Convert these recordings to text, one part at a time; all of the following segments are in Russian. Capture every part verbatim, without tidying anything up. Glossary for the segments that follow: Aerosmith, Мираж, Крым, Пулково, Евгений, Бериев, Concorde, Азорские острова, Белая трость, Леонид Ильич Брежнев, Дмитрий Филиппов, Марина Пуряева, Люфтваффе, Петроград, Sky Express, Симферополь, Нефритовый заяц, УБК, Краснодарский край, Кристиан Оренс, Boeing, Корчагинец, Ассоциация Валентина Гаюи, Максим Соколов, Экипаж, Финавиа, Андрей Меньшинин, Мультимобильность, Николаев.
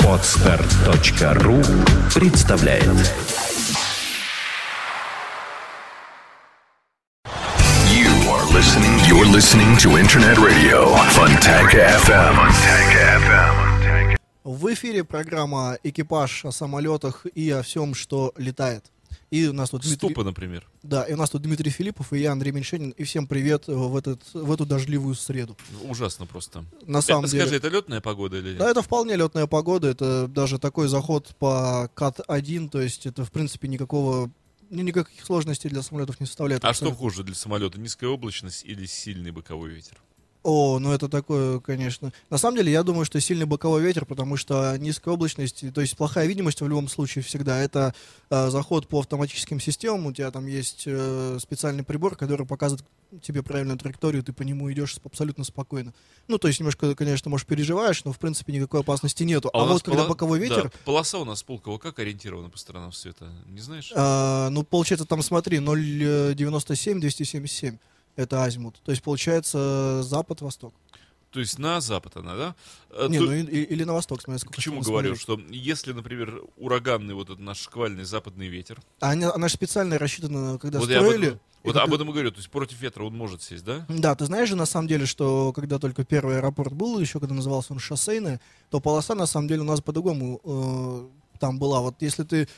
Podster.ру представляет. You are listening, you're listening to Internet Radio Fantaka эф эм. В эфире программа «Экипаж» о самолетах и о всем, что летает. И у нас тут Дмитрий... Ступа, например. Да, и у нас тут Дмитрий Филиппов, и я, Андрей Меньшинин. И всем привет в, этот, в эту дождливую среду. Ужасно просто. На самом это, деле... Скажи, это летная погода или нет? Да, это вполне летная погода. Это даже такой заход по кат один, то есть это, в принципе, никакого... никаких сложностей для самолетов не составляет. А абсолютно. Что хуже для самолета? Низкая облачность или сильный боковой ветер? О, ну это такое, конечно. На самом деле, я думаю, что сильный боковой ветер, потому что низкая облачность, то есть плохая видимость в любом случае всегда, это э, заход по автоматическим системам, у тебя там есть э, специальный прибор, который показывает тебе правильную траекторию, ты по нему идешь абсолютно спокойно. Ну, то есть немножко, конечно, может, переживаешь, но в принципе никакой опасности нету. А, а вот поло... когда боковой ветер... Да, полоса у нас Пулково как ориентирована по сторонам света? Не знаешь? Э, ну, получается, там, смотри, ноль девяносто семь, двести семьдесят семь. Это азимут. То есть, получается, запад-восток. То есть на запад она, да? Не, То... ну и, и, или на восток, смотри, сколько. К чему говорю, что если, например, ураганный вот этот наш шквальный западный ветер... А она, она же специально рассчитана, когда вот строили... Об этом, вот как... об этом и говорю, то есть против ветра он может сесть, да? Да, ты знаешь же, на самом деле, что когда только первый аэропорт был, еще когда назывался он шоссейный, то полоса, на самом деле, у нас по-другому э, там была. Вот если ты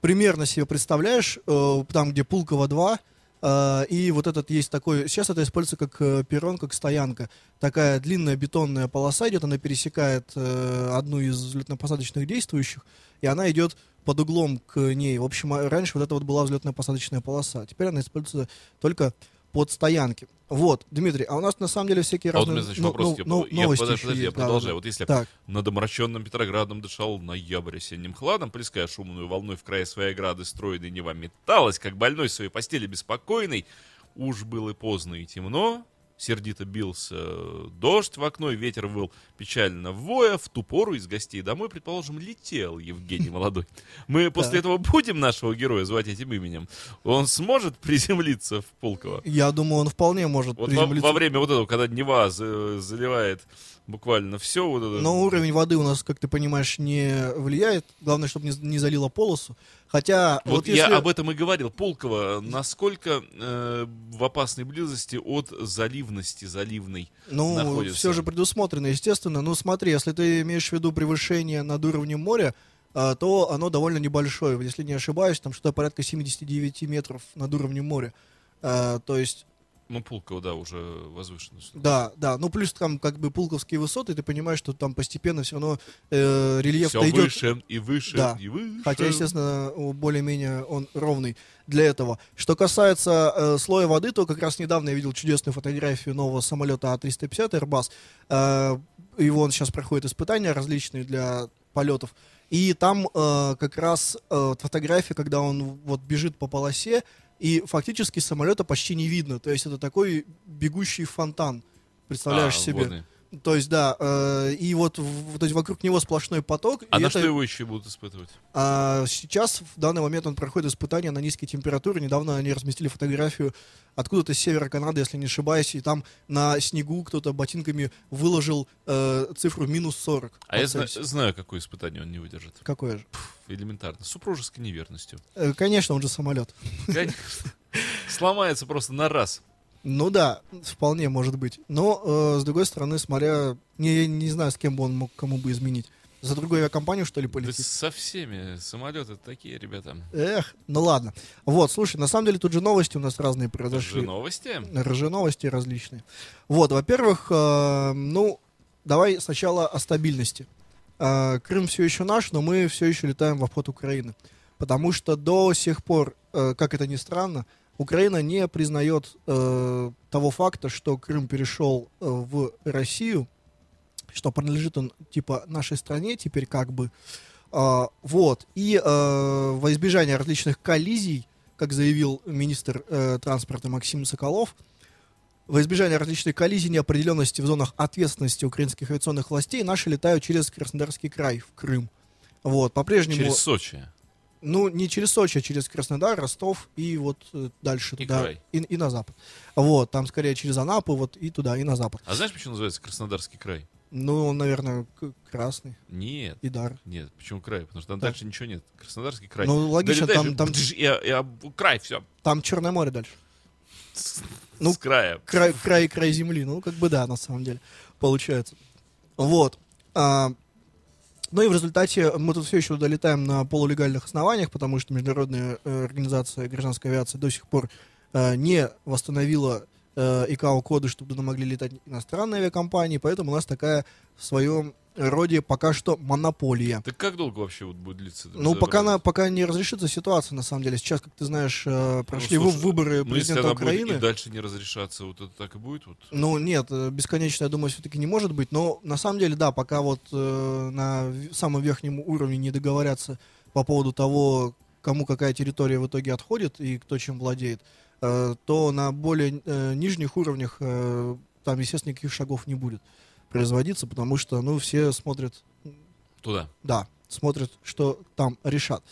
примерно себе представляешь, э, там, где Пулково-два... Uh, и вот этот есть такой, сейчас это используется как uh, перрон, как стоянка. Такая длинная бетонная полоса идет, она пересекает uh, одну из взлетно-посадочных действующих, и она идет под углом к ней. В общем, раньше вот это вот была взлетно-посадочная полоса, теперь она используется только под стоянки. Вот, Дмитрий, а у нас на самом деле всякие а разные вот, значит, но, но, я, но, я, новости. Подожди, подожди я да, продолжаю. Да. Вот если так. Над омраченным Петроградом дышал ноябрь осенним хладом, плеская шумную волной в крае своей ограды, стройной Нева металась, как больной в своей постели беспокойной. Уж было поздно и темно, сердито бился дождь в окно, и ветер выл печально воя. В ту пору из гостей домой, предположим, летел Евгений молодой. Мы после этого будем нашего героя звать этим именем? Он сможет приземлиться в Пулково? Я думаю, он вполне может приземлиться. Во время вот этого, когда Нева заливает буквально все. Но уровень воды у нас, как ты понимаешь, не влияет. Главное, чтобы не залило полосу. Хотя... Вот, вот если... я об этом и говорил. Пулково, насколько э, в опасной близости от заливности заливной ну, находится? Ну, все же предусмотрено, естественно. Ну, смотри, если ты имеешь в виду превышение над уровнем моря, э, то оно довольно небольшое. Если не ошибаюсь, там что-то порядка семьдесят девять метров над уровнем моря. Э, то есть... Ну, Пулково, да, уже возвышенность. Да, да. Ну, плюс там как бы пулковские высоты, ты понимаешь, что там постепенно все равно э, рельеф идет. Все выше и выше, да. и выше. Хотя, естественно, более-менее он ровный для этого. Что касается э, слоя воды, то как раз недавно я видел чудесную фотографию нового самолета А триста пятьдесят Airbus. Э, его он сейчас проходит испытания различные для полетов. И там э, как раз э, фотография, когда он вот бежит по полосе, и фактически самолета почти не видно. То есть это такой бегущий фонтан, представляешь а, себе. Водный. То есть, да, э, и вот в, то есть вокруг него сплошной поток. А на это... что его еще будут испытывать? А, сейчас, в данный момент, он проходит испытания на низкие температуры. Недавно они разместили фотографию откуда-то с севера Канады, если не ошибаюсь, и там на снегу кто-то ботинками выложил э, цифру минус сорок. А я зна- знаю, какое испытание он не выдержит. Какое же? Пфф, элементарно. С супружеской неверностью. Э, конечно, он же самолет. Конечно. Сломается просто на раз. Ну да, вполне может быть. Но, э, с другой стороны, смотря... Не, не знаю, с кем бы он мог, кому бы изменить. За другую авиакомпанию, что ли, полетит? Да со всеми. Самолеты такие, ребята. Эх, ну ладно. Вот, слушай, на самом деле тут же новости у нас разные произошли. Рженовости? Рженовости различные. Вот, во-первых, э, ну, давай сначала о стабильности. Э, Крым все еще наш, но мы все еще летаем в обход Украины. Потому что до сих пор, э, как это ни странно, Украина не признает э, того факта, что Крым перешел э, в Россию, что принадлежит он, типа, нашей стране теперь как бы. Э, вот. И э, во избежание различных коллизий, как заявил министр э, транспорта Максим Соколов, во избежание различных коллизий и неопределенности в зонах ответственности украинских авиационных властей наши летают через Краснодарский край в Крым. Вот. По-прежнему... Через Сочи. Ну, не через Сочи, а через Краснодар, Ростов и вот дальше и туда, и, и на запад. Вот, там скорее через Анапу, вот и туда, и на запад. А знаешь, почему называется Краснодарский край? Ну, он, наверное, красный. Нет. Идар. Нет, почему край? Потому что там да. дальше ничего нет. Краснодарский край. Ну, логично, да, там... там... И, и, и, край, все. Там Черное море дальше. С, ну, с края. Край, край, край земли. Ну, как бы да, на самом деле, получается. Вот. А, ну и в результате мы тут все еще долетаем на полулегальных основаниях, потому что Международная организация гражданской авиации до сих пор а, не восстановила... ИКАО-коды, чтобы туда могли летать иностранные авиакомпании, поэтому у нас такая в своем роде пока что монополия. Так как долго вообще вот будет длиться? Ну, пока, на, пока не разрешится ситуация, на самом деле. Сейчас, как ты знаешь, прошли ну, слушай, выборы президента ну, Украины. И дальше не разрешаться, вот это так и будет? Вот. Ну, нет, бесконечно, я думаю, все-таки не может быть, но на самом деле, да, пока вот э, на самом верхнем уровне не договорятся по поводу того, кому какая территория в итоге отходит и кто чем владеет, то на более э, нижних уровнях э, там, естественно, никаких шагов не будет производиться, потому что, ну, все смотрят... Туда. Да, смотрят, что там решат.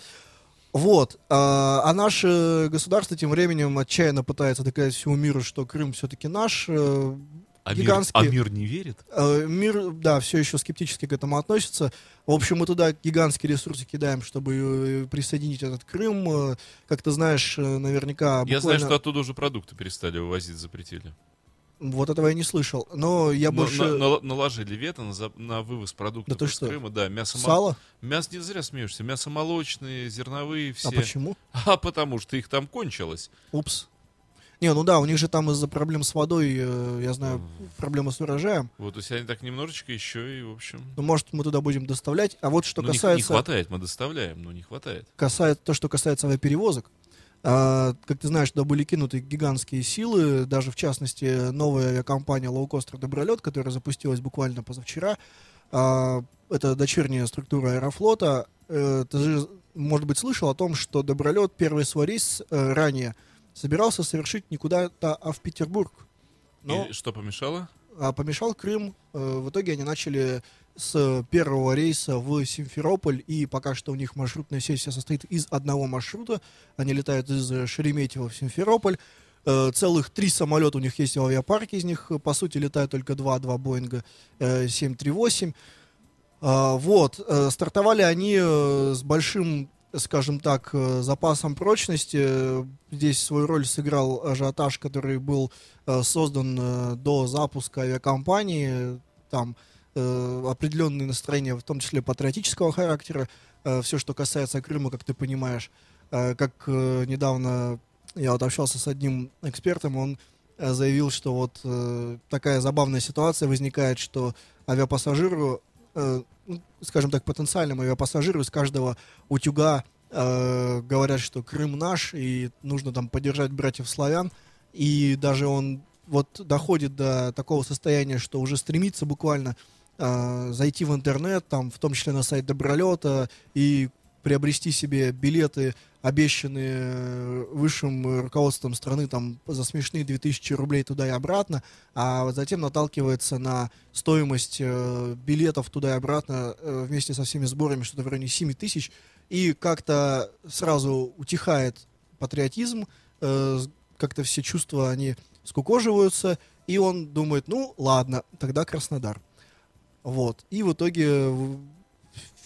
Вот. Э, а наше государство тем временем отчаянно пытается доказать всему миру, что Крым все-таки наш. Э, а, гигантский... мир, а мир не верит? Э, мир, да, все еще скептически к этому относится. В общем, мы туда гигантские ресурсы кидаем, чтобы присоединить этот Крым. Как ты знаешь, наверняка... Буквально... Я знаю, что оттуда уже продукты перестали вывозить, запретили. Вот этого я не слышал. Но я но, больше... На, на, наложили вето на, на вывоз продуктов да из Крыма. Да, мясо... Сало? Мясо, не зря смеешься. Мясомолочные, зерновые, все. А почему? А потому что их там кончилось. Упс. Не, ну да, у них же там из-за проблем с водой, я знаю, проблемы с урожаем. Вот, то есть они так немножечко еще и, в общем... Ну, может, мы туда будем доставлять, а вот что ну, касается... Не хватает, мы доставляем, но не хватает. Касается то, что касается авиаперевозок. А, как ты знаешь, туда были кинуты гигантские силы, даже, в частности, новая авиакомпания «Лоукостер Добролет», которая запустилась буквально позавчера. А, это дочерняя структура «Аэрофлота». А, ты же, может быть, слышал о том, что «Добролет» первый свой рейс а, ранее... собирался совершить не куда-то, а в Петербург. Но... И что помешало? А помешал Крым. В итоге они начали с первого рейса в Симферополь, и пока что у них маршрутная сеть состоит из одного маршрута. Они летают из Шереметьево в Симферополь. Целых три самолета у них есть в авиапарке, из них, по сути, летают только два, два Боинга семь тридцать восемь. Вот. Стартовали они с большим... скажем так, запасом прочности. Здесь свою роль сыграл ажиотаж, который был создан до запуска авиакомпании. Там определенные настроения, в том числе патриотического характера. Все, что касается Крыма, как ты понимаешь. Как недавно я вот общался с одним экспертом, он заявил, что вот такая забавная ситуация возникает, что авиапассажиру, скажем так, потенциальному авиапассажиру из каждого утюга э, говорят, что Крым наш, и нужно там поддержать братьев славян, и даже он вот доходит до такого состояния, что уже стремится буквально э, зайти в интернет, там, в том числе на сайт Добролета, и приобрести себе билеты, обещанные высшим руководством страны там, за смешные две тысячи рублей туда и обратно, а затем наталкивается на стоимость э, билетов туда и обратно э, вместе со всеми сборами, что-то в районе семь тысяч, и как-то сразу утихает патриотизм, э, как-то все чувства, они скукоживаются, и он думает, ну ладно, тогда Краснодар. Вот. И в итоге...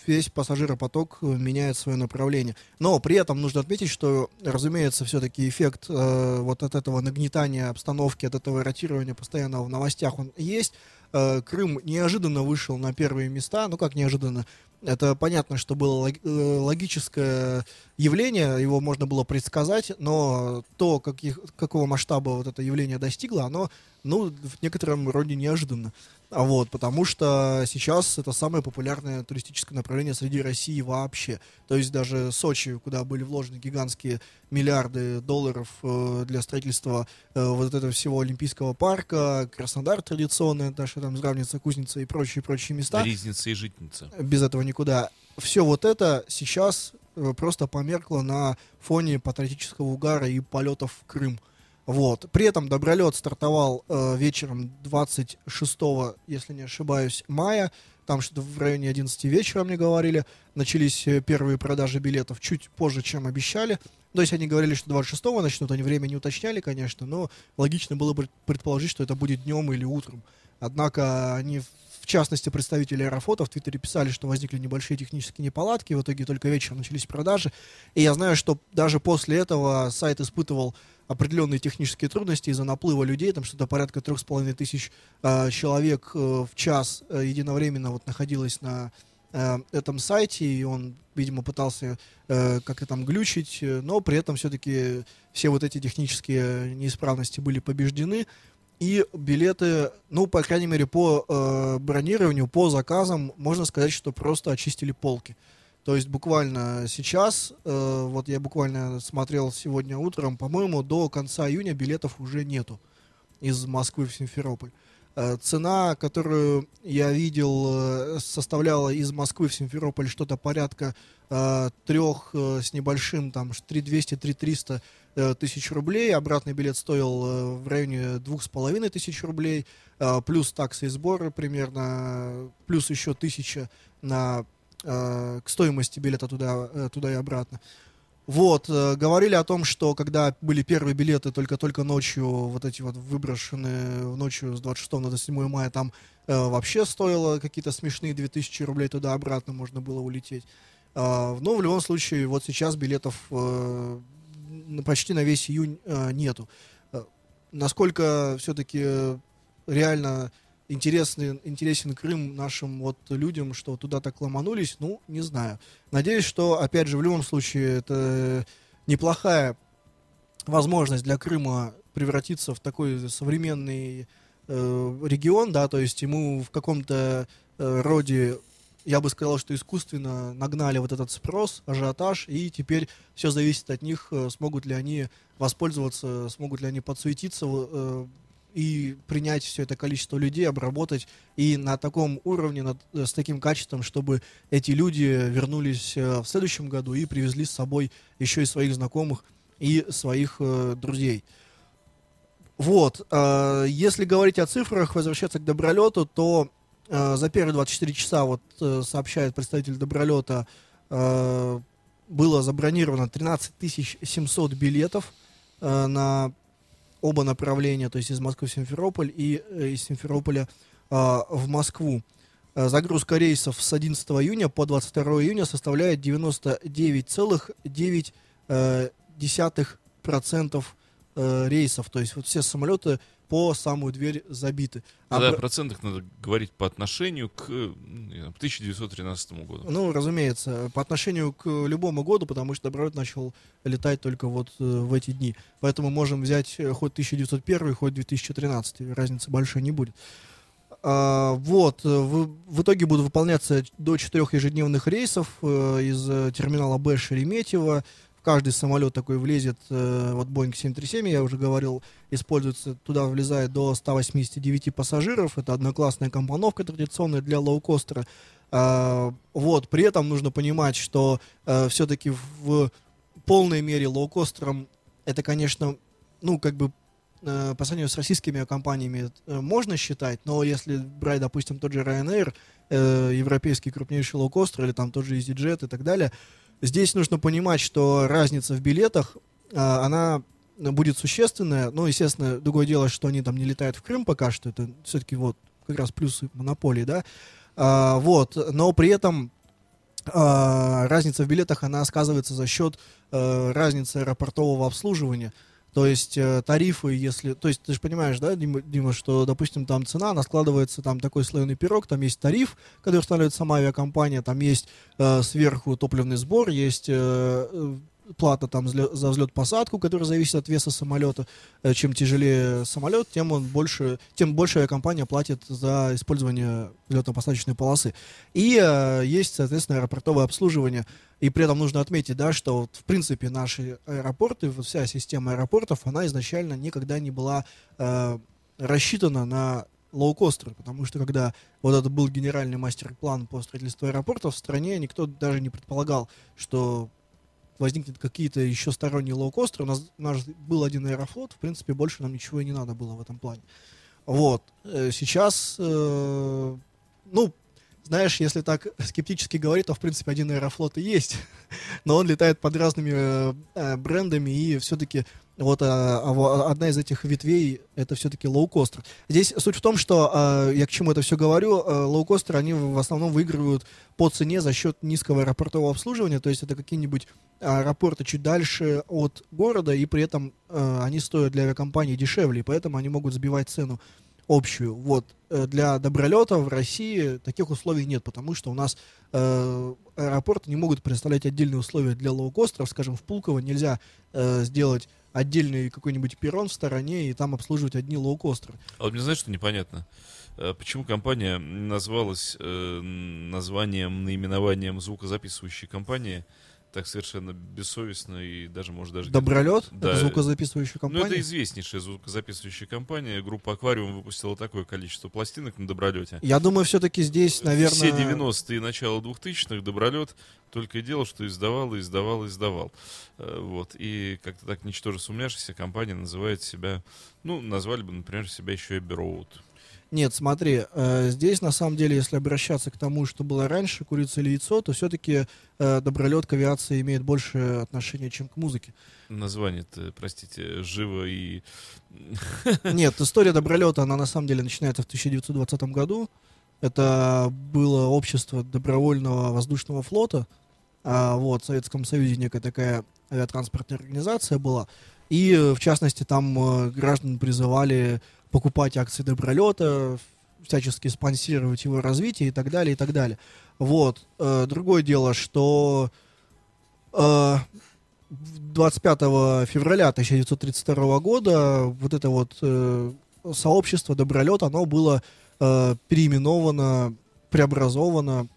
весь пассажиропоток меняет свое направление. Но при этом нужно отметить, что, разумеется, все-таки эффект э, вот от этого нагнетания обстановки, от этого ротирования постоянного в новостях, он есть. Э, Крым неожиданно вышел на первые места. Ну, как неожиданно? Это понятно, что было лог- логическое явление, его можно было предсказать, но то, каких, какого масштаба вот это явление достигло, оно, ну, в некотором роде неожиданно. Вот, потому что сейчас это самое популярное туристическое направление среди России вообще. То есть даже Сочи, куда были вложены гигантские миллиарды долларов э, для строительства э, вот этого всего Олимпийского парка, Краснодар традиционная, наша там здравница, кузница и прочие-прочие места. Ризница и житница. Без этого никуда. Все вот это сейчас э, просто померкло на фоне патриотического угара и полетов в Крым. Вот. При этом Добролет стартовал э, вечером двадцать шестого, если не ошибаюсь, мая. Там что-то в районе одиннадцати вечера, мне говорили. Начались первые продажи билетов чуть позже, чем обещали. То есть они говорили, что двадцать шестого начнут. Они время не уточняли, конечно, но логично было бы предположить, что это будет днем или утром. Однако они, в частности, представители Аэрофлота в Твиттере писали, что возникли небольшие технические неполадки, в итоге только вечером начались продажи. И я знаю, что даже после этого сайт испытывал определенные технические трудности из-за наплыва людей, там что-то порядка трех с половиной тысяч э, человек э, в час э, единовременно вот находилось на э, этом сайте, и он, видимо, пытался э, как-то там глючить, но при этом все-таки все вот эти технические неисправности были побеждены, и билеты, ну, по крайней мере, по э, бронированию, по заказам, можно сказать, что просто очистили полки. То есть буквально сейчас, э, вот я буквально смотрел сегодня утром, по-моему, до конца июня билетов уже нету из Москвы в Симферополь. Э, цена, которую я видел, э, составляла из Москвы в Симферополь что-то порядка э, трех э, с небольшим, там, три двести - три триста э, тысяч рублей. Обратный билет стоил э, в районе двух с половиной тысяч рублей, э, плюс таксы и сборы примерно, плюс еще тысяча на... к стоимости билета туда, туда и обратно. Вот, говорили о том, что когда были первые билеты только-только ночью, вот эти вот выброшены ночью с двадцать шестого на двадцать седьмое мая, там э, вообще стоило какие-то смешные две тысячи рублей туда-обратно, можно было улететь. Э, но в любом случае, вот сейчас билетов э, почти на весь июнь э, нету. Э, насколько все-таки реально... Интересный, интересен Крым нашим вот людям, что туда так ломанулись, ну, не знаю. Надеюсь, что, опять же, в любом случае, это неплохая возможность для Крыма превратиться в такой современный э, регион, да, то есть ему в каком-то э, роде, я бы сказал, что искусственно нагнали вот этот спрос, ажиотаж, и теперь все зависит от них, э, смогут ли они воспользоваться, смогут ли они подсуетиться, э, и принять все это количество людей, обработать и на таком уровне, над, с таким качеством, чтобы эти люди вернулись в следующем году и привезли с собой еще и своих знакомых и своих э, друзей. Вот. Э, если говорить о цифрах, возвращаться к Добролету, то э, за первые двадцать четыре часа, вот э, сообщает представитель Добролета, э, было забронировано тринадцать тысяч семьсот билетов э, на оба направления, то есть из Москвы в Симферополь и из Симферополя э, в Москву. Загрузка рейсов с одиннадцатого июня по двадцать второго июня составляет девяносто девять целых девять десятых процента э, рейсов. То есть вот все самолеты по самую дверь забиты. А да, про... процентах надо говорить по отношению к тысяча девятьсот тринадцатому году. Ну, разумеется, по отношению к любому году, потому что Добролет начал летать только вот э, в эти дни. Поэтому можем взять хоть тысяча девятьсот первый, хоть две тысячи тринадцатый, разницы большой не будет. А, вот, в, в итоге будут выполняться до четырех ежедневных рейсов э, из терминала Б Шереметьево. Каждый самолет такой влезет, вот Boeing семь тридцать семь, я уже говорил, используется, туда влезает до ста восьмидесяти девяти пассажиров, это одноклассная компоновка традиционная для лоукостера. Вот, при этом нужно понимать, что все-таки в полной мере лоукостером это, конечно, ну, как бы по сравнению с российскими авиакомпаниями можно считать, но если брать, допустим, тот же Ryanair, европейский крупнейший лоукостер, или там тот же EasyJet и так далее, здесь нужно понимать, что разница в билетах, а, она будет существенная. Ну, естественно, другое дело, что они там не летают в Крым пока что. Это все-таки вот как раз плюсы монополии, да. А, вот. Но при этом а, разница в билетах, она сказывается за счет а, разницы аэропортового обслуживания. То есть а, тарифы, если... То есть ты же понимаешь, да, Дима, Дима, что, допустим, там цена, она складывается, там такой слоеный пирог, там есть тариф, который устанавливает сама авиакомпания, там есть а, сверху топливный сбор, есть а, плата там за взлет-посадку, которая зависит от веса самолета. Чем тяжелее самолет, тем он больше, тем больше авиакомпания платит за использование взлетно-посадочной полосы. И а, есть, соответственно, аэропортовое обслуживание. И при этом нужно отметить, да, что, в принципе, наши аэропорты, вся система аэропортов, она изначально никогда не была э, рассчитана на лоукостеры, потому что, когда вот это был генеральный мастер-план по строительству аэропортов в стране, никто даже не предполагал, что возникнут какие-то еще сторонние лоукостеры. У нас, у нас был один Аэрофлот, в принципе, больше нам ничего и не надо было в этом плане. Вот. Сейчас, э, ну, знаешь, если так скептически говорить, то, в принципе, один Аэрофлот и есть. Но он летает под разными э, брендами, и все-таки Вот а, одна из этих ветвей — это все-таки лоукостер. Здесь суть в том, что, я к чему это все говорю, лоукостеры, они в основном выигрывают по цене за счет низкого аэропортового обслуживания, то есть это какие-нибудь аэропорты чуть дальше от города, и при этом они стоят для авиакомпании дешевле, и поэтому они могут сбивать цену общую. Вот. Для добролета в России таких условий нет, потому что у нас э, аэропорты не могут предоставлять отдельные условия для лоукостеров. Скажем, в Пулково нельзя э, сделать отдельный какой-нибудь перрон в стороне и там обслуживать одни лоукостеры. А вот мне, знаешь, что непонятно? Почему компания назвалась э, названием, наименованием звукозаписывающей компании так совершенно бессовестно и даже, может, даже... Добролет? Да. Это звукозаписывающая компания? Ну, это известнейшая звукозаписывающая компания. Группа «Аквариум» выпустила такое количество пластинок на Добролете. Я думаю, все-таки здесь, наверное... Все девяностые и начало двухтысячных Добролет только и делал, что издавал, и издавал, и издавал. Вот. И как-то так, ничтоже сумняшися, компания называет себя... Ну, назвали бы, например, себя еще и «Эбби-Роуд». Нет, смотри, э, здесь, на самом деле, если обращаться к тому, что было раньше, курица или яйцо, то все-таки э, добролет к авиации имеет больше отношения, чем к музыке. Название-то, простите, живо и... Нет, история добролета, она на самом деле начинается в тысяча девятьсот двадцатом году. Это было общество добровольного воздушного флота. А, вот, в Советском Союзе некая такая авиатранспортная организация была. И, в частности, там э, граждан призывали... покупать акции добролета, всячески спонсировать его развитие и так далее, и так далее. Вот. Другое дело, что двадцать пятого февраля тысяча девятьсот тридцать второго года вот это вот сообщество добролет, оно было переименовано, преобразовано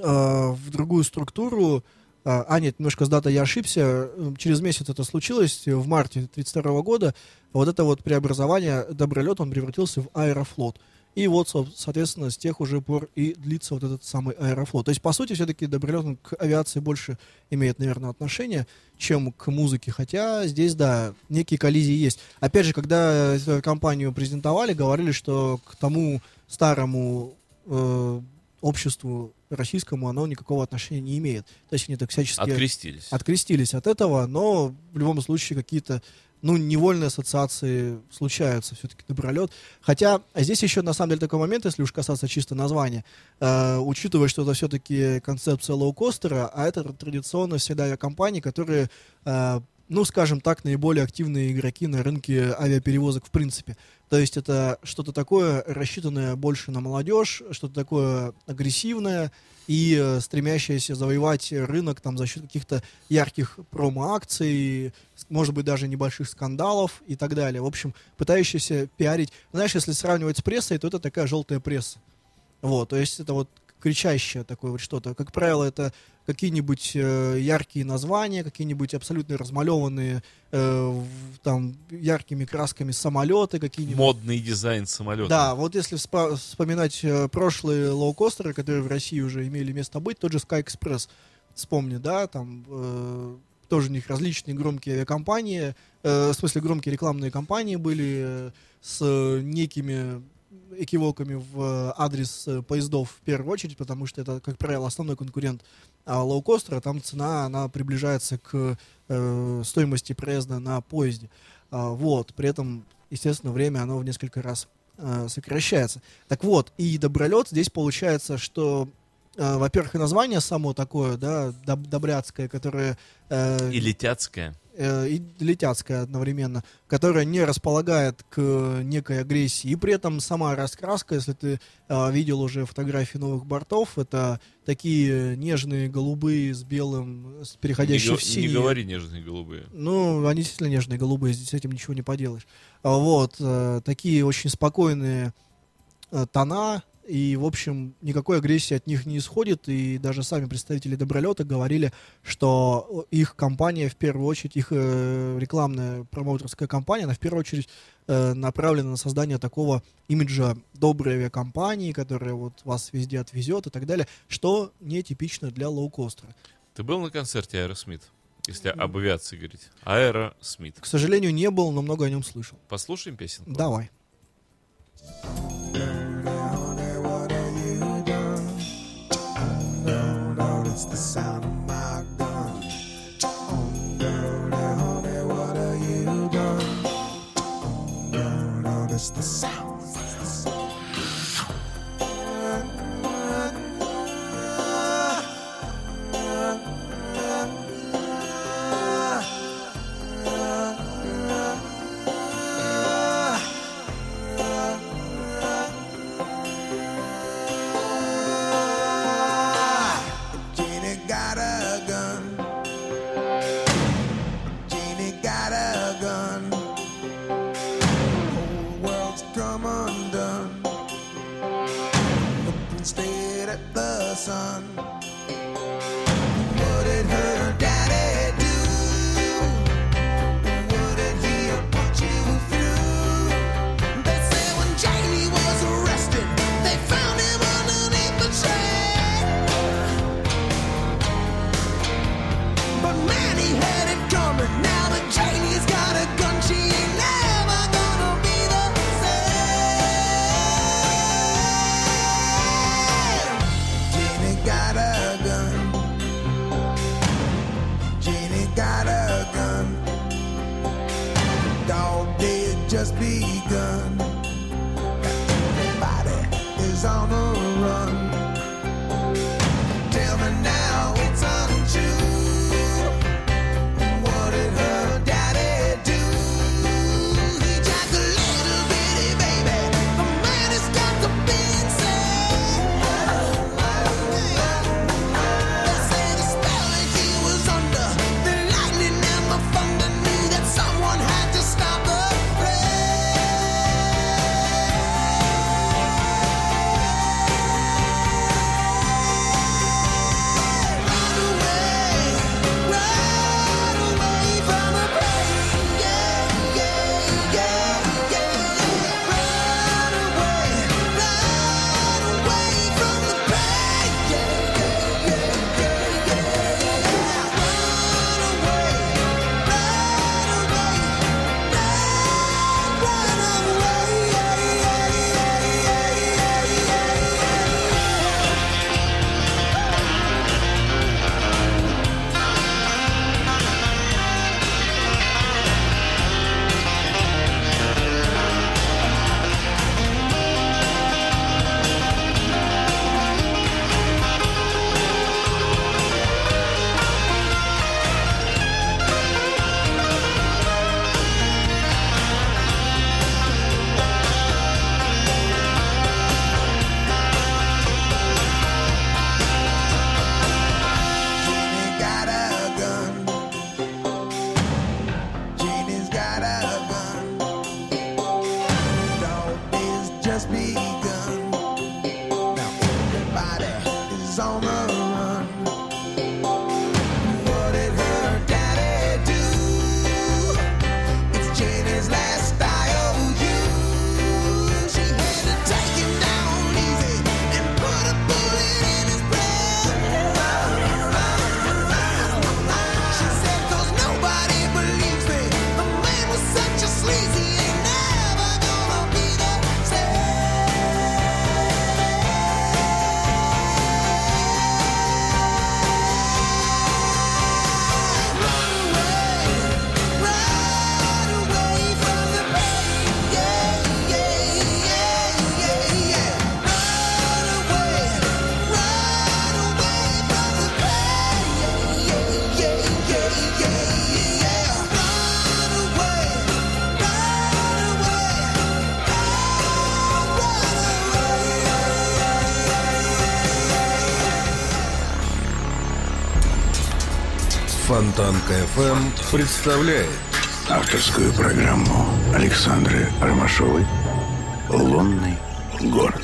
в другую структуру. А, нет, немножко с датой я ошибся. Через месяц это случилось, в марте тысяча девятьсот тридцать второго года. Вот это вот преобразование, добролет, он превратился в Аэрофлот. И вот, соответственно, с тех уже пор и длится вот этот самый Аэрофлот. То есть, по сути, все-таки добролет к авиации больше имеет, наверное, отношение, чем к музыке. Хотя здесь, да, некие коллизии есть. Опять же, когда эту компанию презентовали, говорили, что к тому старому... Э- обществу российскому оно никакого отношения не имеет. То есть они так всячески... Открестились. Открестились от этого, но в любом случае какие-то, ну, невольные ассоциации случаются. Все-таки добролет. Хотя здесь еще, на самом деле, такой момент, если уж касаться чисто названия, э, учитывая, что это все-таки концепция лоукостера, а это традиционно всегда авиакомпании, которые... Э, ну, скажем так, наиболее активные игроки на рынке авиаперевозок в принципе. То есть это что-то такое, рассчитанное больше на молодежь, что-то такое агрессивное и э, стремящееся завоевать рынок там, за счет каких-то ярких промо-акций, может быть, даже небольших скандалов и так далее. В общем, пытающиеся пиарить. Знаешь, если сравнивать с прессой, то это такая желтая пресса. Вот, то есть это вот кричащее такое вот что-то. Как правило, это какие-нибудь э, яркие названия, какие-нибудь абсолютно размалеванные э, там яркими красками самолеты, какие-нибудь... Модный дизайн самолета. Да, вот если вспо- вспоминать э, прошлые лоукостеры, которые в России уже имели место быть, тот же Sky Express, вспомни, да, там э, тоже у них различные громкие авиакомпании, э, в смысле громкие рекламные кампании были э, с э, некими... экивоками в адрес поездов в первую очередь, потому что это, как правило, основной конкурент лоукостера, там цена, она приближается к э, стоимости проезда на поезде. А, вот. При этом, естественно, время, оно в несколько раз э, сокращается. Так вот, и добролет здесь получается, что э, во-первых, и название само такое, да, доб- добряцкое, которое... Э, и летяцкое. И летяцкая одновременно, которая не располагает к некой агрессии. И при этом сама раскраска, если ты а, видел уже фотографии новых бортов, это такие нежные голубые с белым, с переходящим не, в синий. Не говори нежные голубые. Ну, они действительно нежные голубые, здесь с этим ничего не поделаешь. А, вот, а, такие очень спокойные а, тона, и, в общем, никакой агрессии от них не исходит, и даже сами представители добролета говорили, что их компания, в первую очередь, их э, рекламная промоутерская компания, она в первую очередь э, направлена на создание такого имиджа доброй авиакомпании, которая вот вас везде отвезет и так далее, что нетипично для лоукостера. Ты был на концерте Aerosmith, если об авиации говорить? Aerosmith. К сожалению, не был, но много о нем слышал. Послушаем песенку? Давай. It's the sound of my gun. Honey, honey, what are you? stared at the sun. What did her daddy do? What did he or put you through? They say when Jamie was arrested, they found him underneath the train. But man, he had it coming. Now that Jamie's got a gun, she ain't never gonna be the same. Jamie got a gun. Jamie got a gun. The dog did just begun. Everybody is on the run. Tell me now it's untrue. Фонтанка ФМ представляет авторскую программу Александры Армашовой «Лунный город».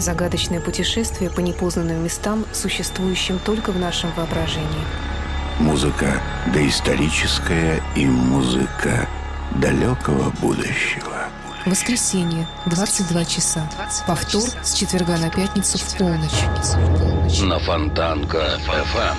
Загадочное путешествие по непознанным местам, существующим только в нашем воображении. Музыка доисторическая и музыка далекого будущего. Воскресенье, двадцать два часа. Повтор с четверга на пятницу в полночь. На Фонтанка ФМ.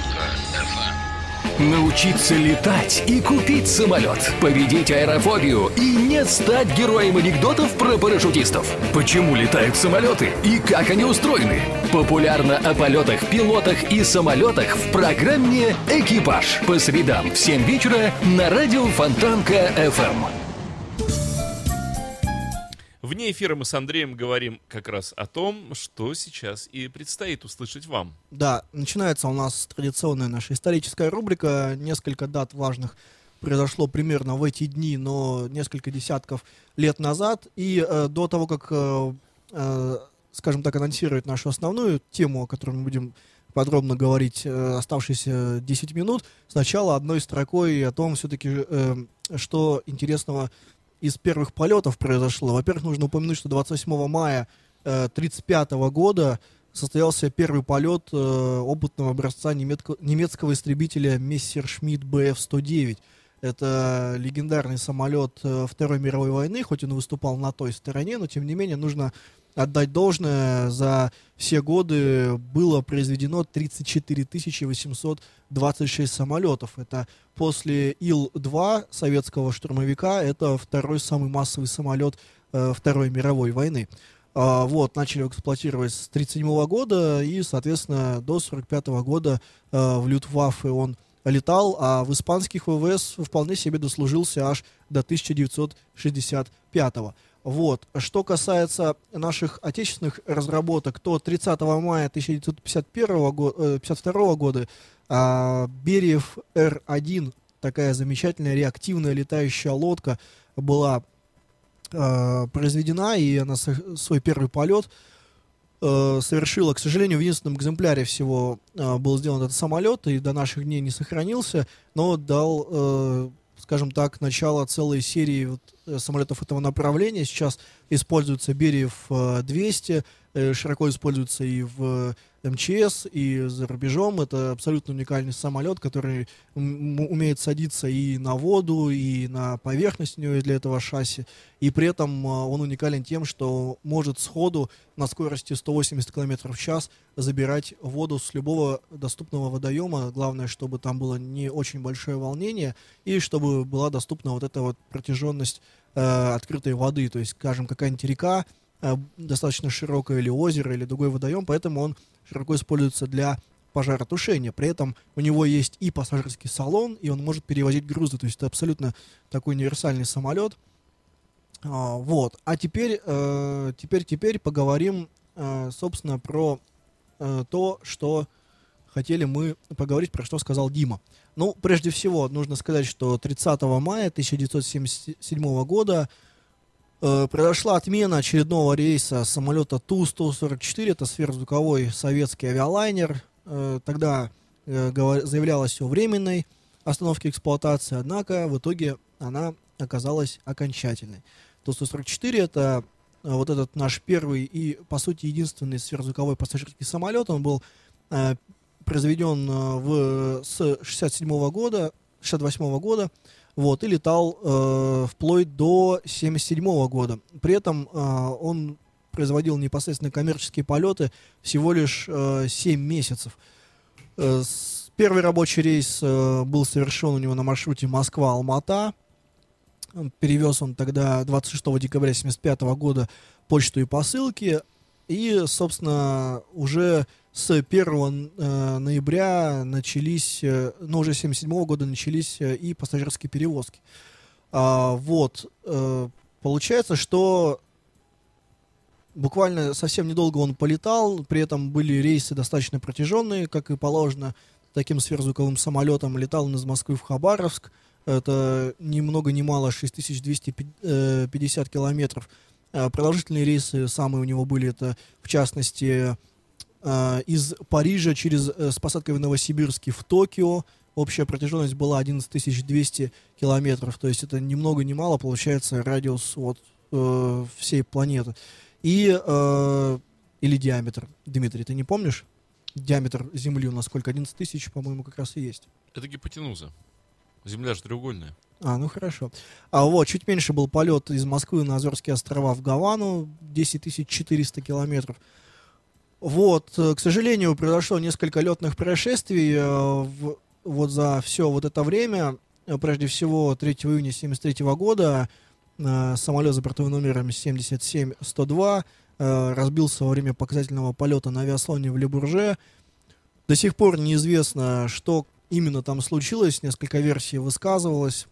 Научиться летать и купить самолет, победить аэрофобию и не стать героем анекдотов про парашютистов. Почему летают самолеты и как они устроены? Популярно о полетах, пилотах и самолетах в программе «Экипаж» по средам в семь вечера на радио Фонтанка эф эм. Вне эфира мы с Андреем говорим как раз о том, что сейчас и предстоит услышать вам. Да, начинается у нас традиционная наша историческая рубрика. Несколько дат важных произошло примерно в эти дни, но несколько десятков лет назад. И э, до того, как, э, э, скажем так, анонсировать нашу основную тему, о которой мы будем подробно говорить э, оставшиеся десять минут, сначала одной строкой о том, все-таки, э, что интересного из первых полетов произошло. Во-первых, нужно упомянуть, что двадцать восьмого мая тысяча девятьсот тридцать пятого года состоялся первый полет опытного образца немецкого истребителя Messerschmitt Bf сто девять. Это легендарный самолет Второй мировой войны, хоть он выступал на той стороне, но тем не менее нужно отдать должное, за все годы было произведено тридцать четыре тысячи восемьсот двадцать шесть самолетов. Это после Ил два советского штурмовика, это второй самый массовый самолет э, Второй мировой войны. А, вот, начали эксплуатировать с тридцать седьмого года и, соответственно, до сорок пятого года э, в Люфтваффе он летал, а в испанских ВВС вполне себе дослужился аж до тысяча девятьсот шестьдесят пятого. Вот. Что касается наших отечественных разработок, то тридцатого мая тысяча девятьсот пятьдесят второго года а, Бериев Р один, такая замечательная реактивная летающая лодка, была а, произведена, и она свой первый полет а, совершила. К сожалению, в единственном экземпляре всего а, был сделан этот самолет, и до наших дней не сохранился, но дал... А, скажем так, начало целой серии вот, самолетов этого направления. Сейчас используется Бериев двести, широко используется и в МЧС, и за рубежом. Это абсолютно уникальный самолет, который умеет садиться и на воду, и на поверхность у него для этого шасси. И при этом он уникален тем, что может сходу на скорости сто восемьдесят километров в час забирать воду с любого доступного водоема. Главное, чтобы там было не очень большое волнение, и чтобы была доступна вот эта вот протяженность э, открытой воды. То есть, скажем, какая-нибудь река, достаточно широкое или озеро, или другой водоем, поэтому он широко используется для пожаротушения. При этом у него есть и пассажирский салон, и он может перевозить грузы, то есть это абсолютно такой универсальный самолет. А, вот. А теперь, э, теперь, теперь поговорим, э, собственно, про э, то, что хотели мы поговорить, про что сказал Дима. Ну, прежде всего, нужно сказать, что тридцатого мая тысяча девятьсот семьдесят седьмого года произошла отмена очередного рейса самолета Ту сто сорок четыре, это сверхзвуковой советский авиалайнер. Тогда заявлялось о временной остановке эксплуатации, однако в итоге она оказалась окончательной. Ту сто сорок четыре это вот этот наш первый и, по сути, единственный сверхзвуковой пассажирский самолет. Он был произведен в, с шестьдесят седьмого года, шестьдесят восьмого года. Вот, и летал э, вплоть до семьдесят седьмого года. При этом э, он производил непосредственно коммерческие полеты всего лишь э, семь месяцев. Э, с, первый рабочий рейс э, был совершен у него на маршруте Москва-Алма-Ата. Перевез он тогда двадцать шестого декабря тысяча девятьсот семьдесят пятого года почту и посылки. И, собственно, уже с первого ноября начались, ну, уже с семьдесят седьмого года начались и пассажирские перевозки. А, вот. А, получается, что буквально совсем недолго он полетал, при этом были рейсы достаточно протяженные, как и положено таким сверхзвуковым самолетом. Летал он из Москвы в Хабаровск, это ни много ни мало шесть тысяч двести пятьдесят километров. Продолжительные рейсы самые у него были, это, в частности, из Парижа через, с посадкой в Новосибирске в Токио. Общая протяженность была одиннадцать тысяч двести километров. То есть это ни много ни мало, получается, радиус от э, всей планеты. И, э, или диаметр. Дмитрий, ты не помнишь? Диаметр Земли у нас сколько? одиннадцать тысяч, по-моему, как раз и есть. Это гипотенуза. Земля же треугольная. А, ну хорошо. А вот, чуть меньше был полет из Москвы на Азорские острова в Гавану, десять тысяч четыреста километров. Вот, к сожалению, произошло несколько летных происшествий в, вот за все вот это время. Прежде всего, третьего июня тысяча девятьсот семьдесят третьего года э, самолет с бортовым номером семьдесят семь сто два э, разбился во время показательного полета на авиаслоне в Ле-Бурже. До сих пор неизвестно, что именно там случилось. Несколько версий высказывалось.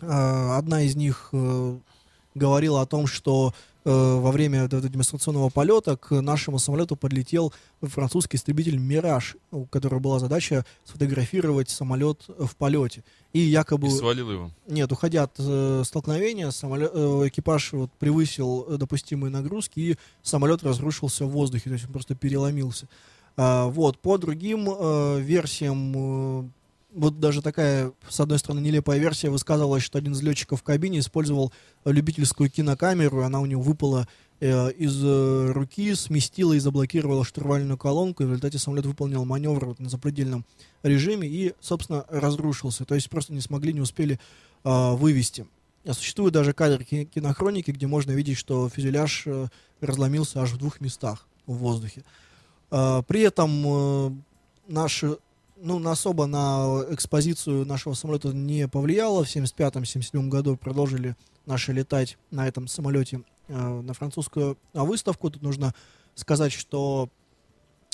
Одна из них э, говорила о том, что э, во время этого демонстрационного полета к нашему самолету подлетел французский истребитель «Мираж», у которого была задача сфотографировать самолет в полете. И якобы... И свалил его. Нет, уходя от э, столкновения, самолет, э, экипаж вот, превысил допустимые нагрузки, и самолет разрушился в воздухе, то есть он просто переломился. А, вот, по другим э, версиям... Э, Вот даже такая, с одной стороны, нелепая версия высказывалась, что один из летчиков в кабине использовал любительскую кинокамеру, и она у него выпала из руки сместила и заблокировала штурвальную колонку, и в результате самолет выполнил маневр вот на запредельном режиме и, собственно, разрушился. То есть просто не смогли, не успели а, вывести. Существует даже кадр кинохроники, где можно видеть, что фюзеляж разломился аж в двух местах в воздухе. А, при этом а, наши, ну, особо на экспозицию нашего самолета не повлияло. В семьдесят пятом семьдесят седьмом году продолжили наши летать на этом самолете на французскую выставку. Тут нужно сказать, что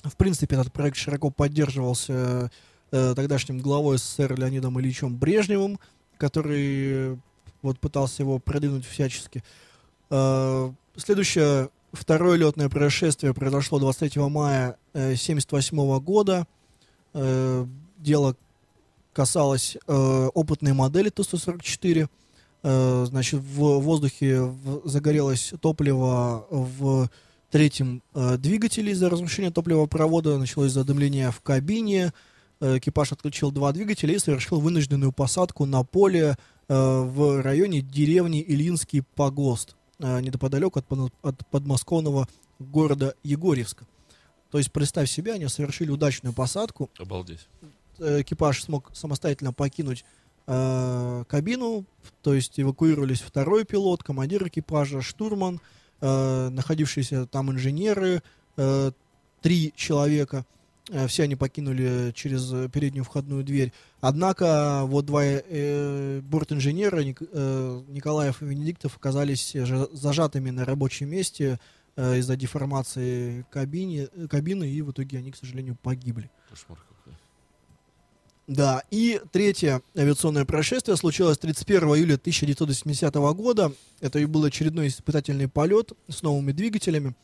в принципе этот проект широко поддерживался э, тогдашним главой СССР Леонидом Ильичем Брежневым, который э, вот, пытался его продвинуть всячески. Э, следующее, второе летное происшествие произошло двадцать третьего мая тысяча девятьсот семьдесят восьмого года. Э, дело касалось э, опытной модели Ту сто сорок четыре. Значит, в воздухе загорелось топливо в третьем двигателе из-за разрушения топливопровода. Началось задымление в кабине. Экипаж отключил два двигателя и совершил вынужденную посадку на поле в районе деревни Ильинский погост, неподалеку от подмосковного города Егорьевска. То есть, представь себе, они совершили удачную посадку. Обалдеть. Экипаж смог самостоятельно покинуть кабину, то есть эвакуировались второй пилот, командир экипажа, штурман, э, находившиеся там инженеры, э, три человека, э, все они покинули через переднюю входную дверь. Однако вот два э, борт-инженера, Ник, э, Николаев и Венедиктов, оказались зажатыми на рабочем месте э, из-за деформации кабине, кабины, и в итоге они, к сожалению, погибли. Да, и третье авиационное происшествие случилось тридцать первого июля тысяча девятьсот восьмидесятого года. Это и был очередной испытательный полет с новыми двигателями.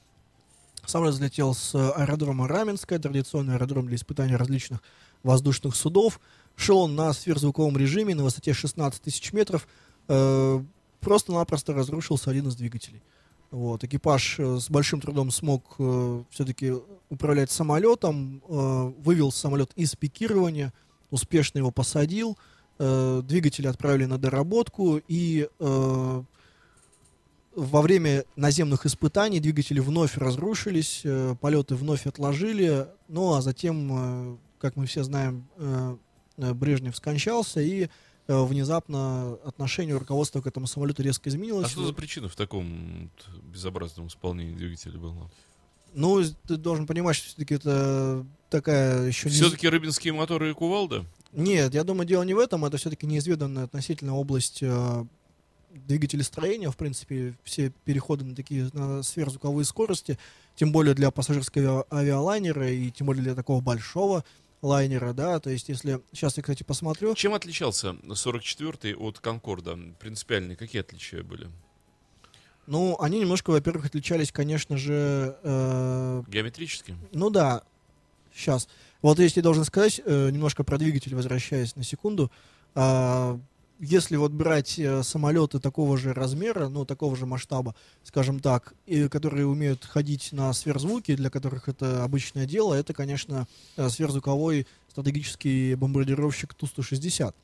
Самолет взлетел с аэродрома Раменское, традиционный аэродром для испытания различных воздушных судов. Шел он на сверхзвуковом режиме на высоте шестнадцать тысяч метров. Э, просто-напросто разрушился один из двигателей. Вот, экипаж э, с большим трудом смог э, все-таки управлять самолетом, э, вывел самолет из пикирования, успешно его посадил, э, двигатели отправили на доработку, и э, во время наземных испытаний двигатели вновь разрушились, э, полеты вновь отложили, ну а затем, э, как мы все знаем, э, Брежнев скончался, и э, внезапно отношение руководства к этому самолету резко изменилось. А что за причина в таком безобразном исполнении двигателя была? Ну, ты должен понимать, что все-таки это такая еще... Все-таки не... рыбинские моторы и кувалда? Нет, я думаю, дело не в этом. Это все-таки неизведанная относительно область э, двигателестроения. В принципе, все переходы на такие на сверхзвуковые скорости, тем более для пассажирского авиалайнера и тем более для такого большого лайнера, да. То есть, если... Сейчас я, кстати, посмотрю. Чем отличался сорок четвёртый от «Конкорда»? Принципиальные какие отличия были? Ну, они немножко, во-первых, отличались, конечно же... Э, Геометрически? Ну да. Сейчас. Вот если я должен сказать, э, немножко про двигатель, возвращаясь на секунду. Э, если вот брать э, самолеты такого же размера, ну, такого же масштаба, скажем так, и, которые умеют ходить на сверхзвуки, для которых это обычное дело, это, конечно, э, сверхзвуковой стратегический бомбардировщик Ту сто шестьдесят.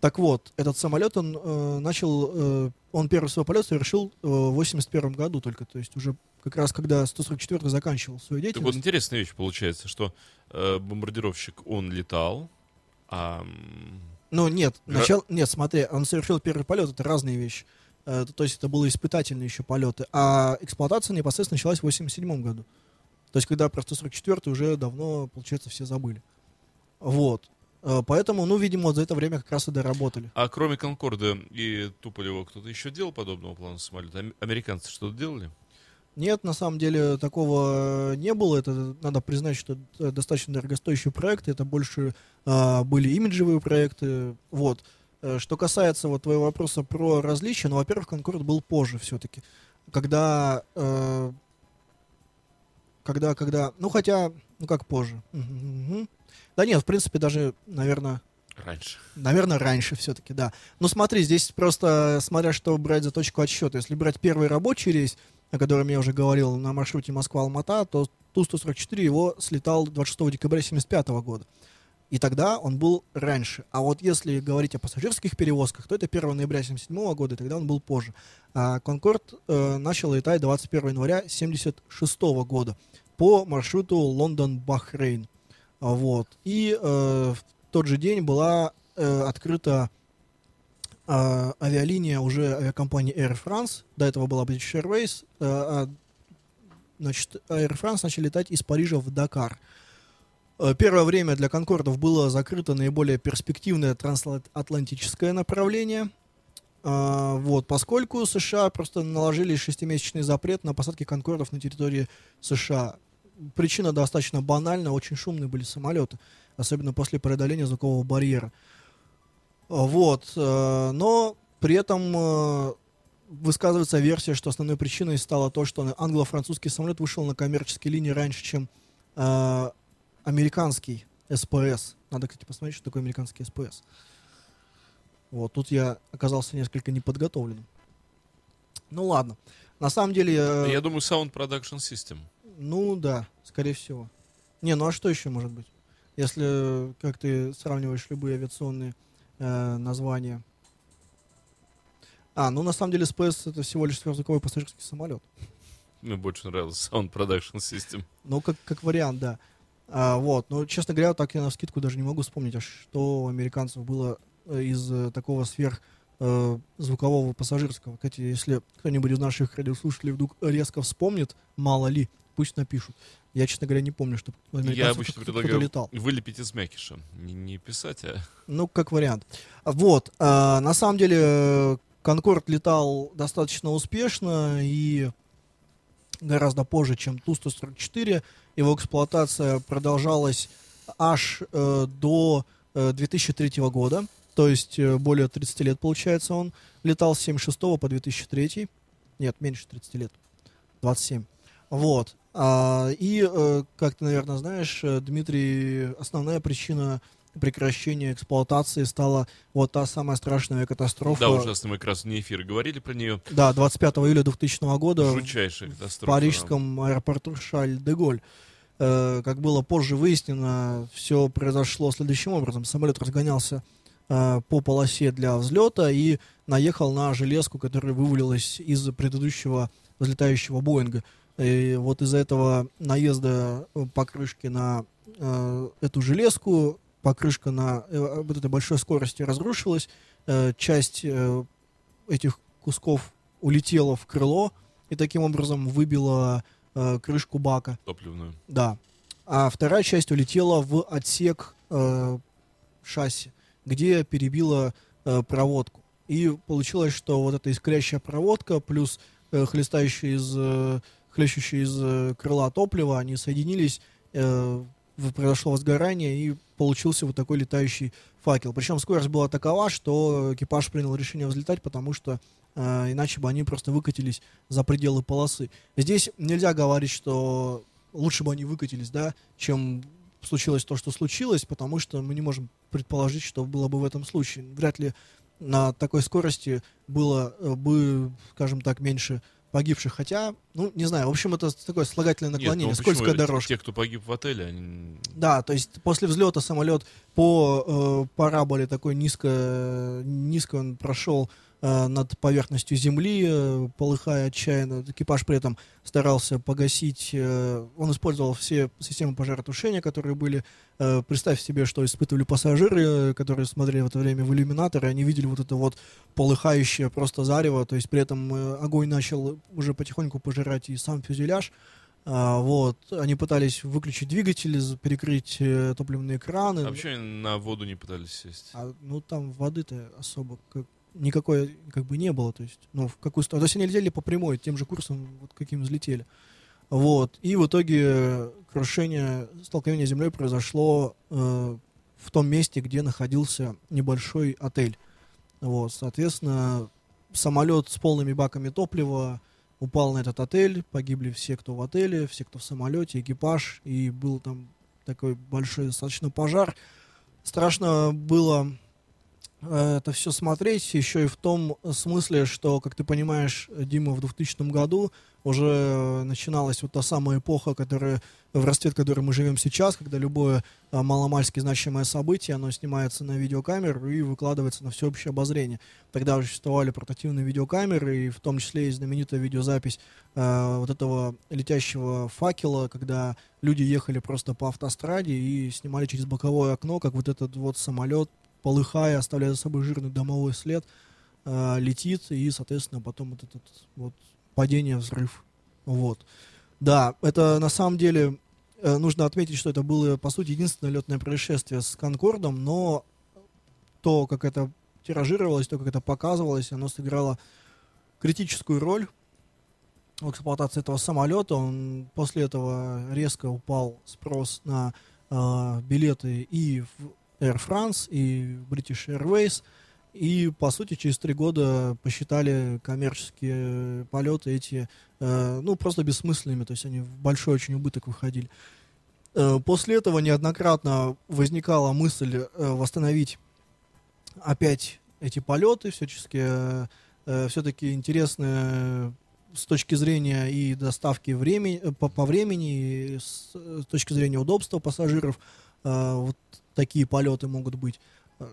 Так вот, этот самолет, он э, начал, э, он первый свой полет совершил э, в восемьдесят первом году только, то есть уже как раз когда сто сорок четвёртый заканчивал свою деятельность. Так вот, интересная вещь получается, что э, бомбардировщик, он летал, а... Ну нет, начал, нет, смотри, он совершил первый полет, это разные вещи, э, то есть это были испытательные еще полеты, а эксплуатация непосредственно началась в восемьдесят седьмом году, то есть когда про сто сорок четвёртый уже давно, получается, все забыли, вот. Поэтому, ну, видимо, вот за это время как раз и доработали. А кроме «Конкорда» и «Туполева» кто-то еще делал подобного плана самолета? Американцы что-то делали? Нет, на самом деле такого не было. Это надо признать, что это достаточно дорогостоящие проекты. Это больше а, были имиджевые проекты. Вот. Что касается вот твоего вопроса про различия, ну, во-первых, «Конкорд» был позже все-таки. Когда... Э, когда, когда... Ну, хотя... Ну, как позже. Угу, угу. Да нет, в принципе, даже, наверное... Раньше. Наверное, раньше все-таки, да. Но смотри, здесь просто, смотря что брать за точку отсчета. Если брать первый рабочий рейс, о котором я уже говорил, на маршруте Москва-Алма-Ата, то Ту сто сорок четыре его слетал двадцать шестого декабря тысяча девятьсот семьдесят пятого года. и тогда он был раньше. А вот если говорить о пассажирских перевозках, то это первого ноября тысяча девятьсот семьдесят седьмого года, и тогда он был позже. А «Конкорд» э, начал летать двадцать первого января тысяча девятьсот семьдесят шестого года по маршруту Лондон-Бахрейн. Вот. И э, в тот же день была э, открыта э, авиалиния уже авиакомпании Air France, до этого была British Airways, э, а, значит, Air France начали летать из Парижа в Дакар. Первое время для «Конкордов» было закрыто наиболее перспективное трансатлантическое направление, вот, поскольку США просто наложили шестимесячный запрет на посадки «Конкордов» на территории США. Причина достаточно банальна, очень шумные были самолеты, особенно после преодоления звукового барьера. Вот, но при этом высказывается версия, что основной причиной стало то, что англо-французский самолет вышел на коммерческие линии раньше, чем американский СПС. Надо, кстати, посмотреть, что такое американский СПС. Вот, тут я оказался несколько неподготовленным. Ну, ладно. На самом деле... Я э... думаю, Sound Production System. Ну, да, скорее всего. Не, ну а что еще может быть? Если, как ты сравниваешь любые авиационные э, названия... А, ну, на самом деле, СПС — это всего лишь сверхзвуковой пассажирский самолет. Мне больше нравился Sound Production System. Ну, как, как вариант, да. А, вот, но, честно говоря, так я навскидку даже не могу вспомнить, а что у американцев было из э, такого сверхзвукового э, пассажирского. Кстати, если кто-нибудь из наших радиослушателей вдруг резко вспомнит, мало ли, пусть напишут. Я, честно говоря, не помню, что я обычно предлагаю летал. Вылепить из мякиша. Не, не писать, а... Ну, как вариант. Вот, э, на самом деле, «Конкорд» летал достаточно успешно и... гораздо позже, чем Ту сто сорок четыре. Его эксплуатация продолжалась аж э, до э, две тысячи третьего года. То есть э, более тридцати лет, получается, он летал с семьдесят шестого по две тысячи третий. Нет, меньше тридцати лет. двадцать семь. Вот. А, и, э, как ты, наверное, знаешь, Дмитрий, основная причина прекращения эксплуатации стала вот та самая страшная катастрофа. Да, ужасно, мы как раз вне эфира говорили про нее. Да, двадцать пятого июля двухтысячного года жутчайшая катастрофа в парижском аэропорту Шарль-де-Голь. Э, как было позже выяснено, все произошло следующим образом. Самолет разгонялся э, по полосе для взлета и наехал на железку, которая вывалилась из предыдущего взлетающего Боинга. И вот из-за этого наезда покрышки на э, эту железку покрышка на вот этой большой скорости разрушилась, часть этих кусков улетела в крыло и таким образом выбила крышку бака. Топливную. Да. А вторая часть улетела в отсек шасси, где перебила проводку. И получилось, что вот эта искрящая проводка плюс хлестающие из, хлещущие из крыла топлива, они соединились, произошло возгорание и получился вот такой летающий факел. Причем скорость была такова, что экипаж принял решение взлетать, потому что э, иначе бы они просто выкатились за пределы полосы. Здесь нельзя говорить, что лучше бы они выкатились, да, чем случилось то, что случилось, потому что мы не можем предположить, что было бы в этом случае. Вряд ли на такой скорости было бы, скажем так, меньше погибших, хотя, ну, не знаю, в общем, это такое слагательное наклонение. Нет, ну, скользкая дорожка. Те, кто погиб в отеле, они... Да, то есть после взлета самолет по э, параболе такой низко, низко он прошел э, над поверхностью земли, э, полыхая отчаянно. Экипаж при этом старался погасить, э, он использовал все системы пожаротушения, которые были. Э, представь себе, что испытывали пассажиры, которые смотрели в это время в иллюминаторы, они видели вот это вот полыхающее просто зарево, то есть при этом э, огонь начал уже потихоньку пожирать и сам фюзеляж. Вот, они пытались выключить двигатель, перекрыть топливные краны. А вообще на воду не пытались сесть. А, ну там воды-то особо как, никакой как бы не было, то есть, ну в какую сторону. То есть они летели по прямой, тем же курсом, вот каким взлетели. Вот, и в итоге крушение, столкновение с землей произошло э, в том месте, где находился небольшой отель. Вот, соответственно, самолет с полными баками топлива упал на этот отель, погибли все, кто в отеле, все, кто в самолете, экипаж, и был там такой большой достаточно пожар. Страшно было это все смотреть, еще и в том смысле, что, как ты понимаешь, Дима, в двухтысячном году уже начиналась вот та самая эпоха, которая, в расцвет которой мы живем сейчас, когда любое а, маломальски значимое событие, оно снимается на видеокамеру и выкладывается на всеобщее обозрение. Тогда уже существовали портативные видеокамеры, и в том числе и знаменитая видеозапись а, вот этого летящего факела, когда люди ехали просто по автостраде и снимали через боковое окно, как вот этот вот самолет, полыхая, оставляя за собой жирный дымовой след, а, летит, и, соответственно, потом вот этот вот падение, взрыв. Вот. Да, это на самом деле э, нужно отметить, что это было, по сути, единственное летное происшествие с «Конкордом», но то, как это тиражировалось, то, как это показывалось, оно сыграло критическую роль в эксплуатации этого самолета. Он после этого резко упал спрос на э, билеты и в Air France, и в British Airways. И, по сути, через три года посчитали коммерческие полеты эти, э, ну, просто бессмысленными, то есть они в большой очень убыток выходили. Э, после этого неоднократно возникала мысль э, восстановить опять эти полеты, всячески, э, все-таки интересные с точки зрения и доставки времени, по, по времени, и с, с точки зрения удобства пассажиров, э, вот такие полеты могут быть.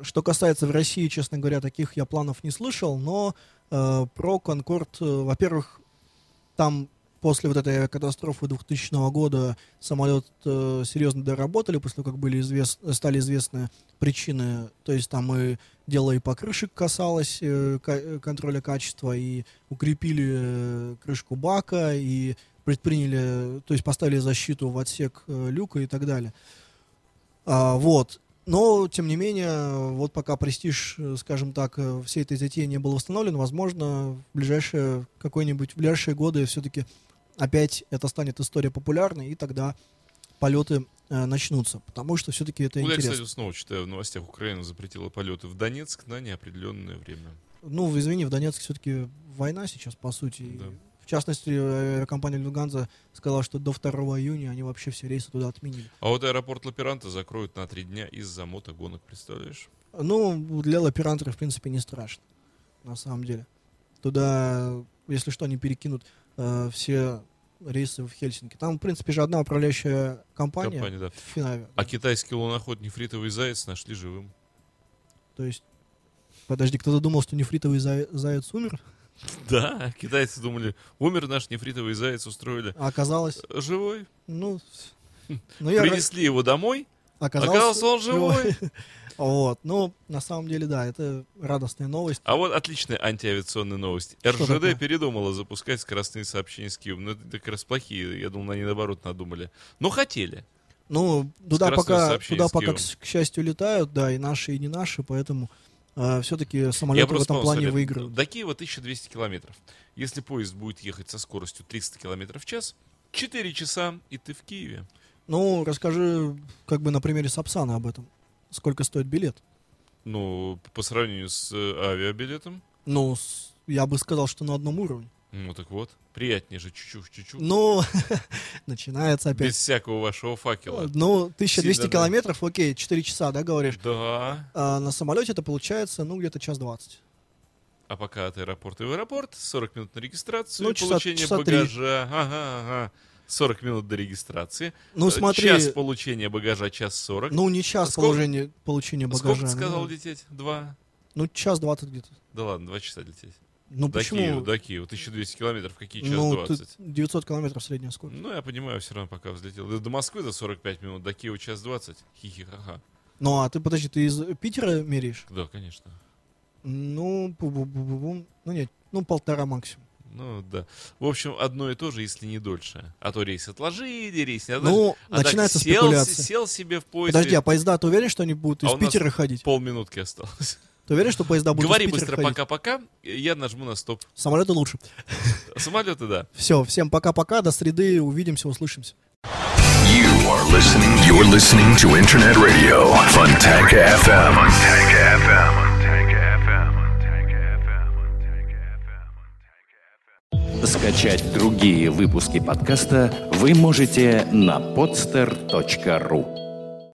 Что касается в России, честно говоря, таких я планов не слышал, но э, про «Конкорд», э, во-первых, там после вот этой катастрофы двухтысячного года самолет э, серьезно доработали, после того, как были извест... стали известны причины, то есть там и дело и покрышек касалось э, к- контроля качества, и укрепили э, крышку бака, и предприняли, то есть поставили защиту в отсек э, люка и так далее. А, вот. Но, тем не менее, вот пока престиж, скажем так, всей этой затеи не был восстановлен, возможно, в ближайшие, какой-нибудь, в ближайшие годы все-таки опять это станет история популярной, и тогда полеты э, начнутся, потому что все-таки это ну, интересно. Я, кстати, снова читаю в новостях, Украина запретила полеты в Донецк на неопределенное время. Ну, извини, в Донецке все-таки война сейчас, по сути. Да. В частности, компания «Люфтганза» сказала, что до второго июня они вообще все рейсы туда отменили. А вот аэропорт Лаперанта закроют на три дня из-за мотогонок, представляешь? Ну, для Лаперанта, в принципе, не страшно, на самом деле. Туда, если что, они перекинут э, все рейсы в Хельсинки. Там, в принципе, же одна управляющая компания. компания да. Финавиа. А китайский луноход «Нефритовый заяц» нашли живым. То есть, подожди, кто-то думал, что «Нефритовый за... заяц» умер? Да, китайцы думали, умер наш нефритовый заяц, устроили. А оказалось? Живой. Ну, ну я принесли р... его домой, оказалось, оказался он живой. Вот, ну, на самом деле, да, это радостная новость. А вот отличная антиавиационная новость. эр жэ дэ передумала запускать скоростные сообщения с Киевом. Ну, это как раз плохие, я думал, они наоборот надумали. Но хотели. Ну, туда пока, туда пока к, к счастью, летают, да, и наши, и не наши, поэтому... Uh, все-таки самолеты в этом плане выиграют. До Киева тысяча двести километров. Если поезд будет ехать со скоростью триста километров в час, четыре часа, и ты в Киеве. Ну, расскажи, как бы на примере Сапсана об этом. Сколько стоит билет? Ну, по сравнению с авиабилетом? Ну, с, я бы сказал, что на одном уровне. Ну, так вот. Приятнее же, чуть-чуть. Ну, начинается опять. Без всякого вашего факела. Ну, тысяча двести сильно, километров, да. Окей, четыре часа, да, говоришь? Да. А на самолете это получается, ну, где-то час двадцать. А пока от аэропорта и в аэропорт, сорок минут на регистрацию, ну, часа, получение часа багажа. Ага, ага. сорок минут до регистрации. Ну, смотри. Час получения багажа, час сорок. Ну, не час а сколько... получения багажа. Сколько ты сказал ну... лететь? Два? Ну, час двадцать где-то. Да ладно, два часа лететь. Ну, до почему? Киева, до Киева. тысяча двести километров, какие час ну, двадцать? девятьсот километров средняя скорость. Ну, я понимаю, все равно пока взлетел. До Москвы за сорок пять минут, до Киева час двадцать. Хи-хи-ха-ха. Ну, а ты, подожди, ты из Питера меряешь? Да, конечно. Ну, бу-бу-бу-бу-бум. Ну, нет, ну, полтора максимум. Ну, да. В общем, одно и то же, если не дольше. А то рейс отложили, рейс не отложили. Ну, а начинается сел, спекуляция. Сел себе в поезд. Подожди, а поезда, ты уверен, что они будут а из Питера ходить? Полминутки осталось. Ты уверен, что поезда будут Говори из Питера быстро, ходить? Пока-пока, я нажму на стоп. Самолеты лучше. Самолеты, да. Все, всем пока-пока, до среды, увидимся, услышимся. You are listening, you're listening to Internet Radio, Fantaka эф эм. Fantaka эф эм, Fantaka эф эм, Fantaka эф эм, Fantaka эф эм. Скачать другие выпуски подкаста вы можете на podster точка ру.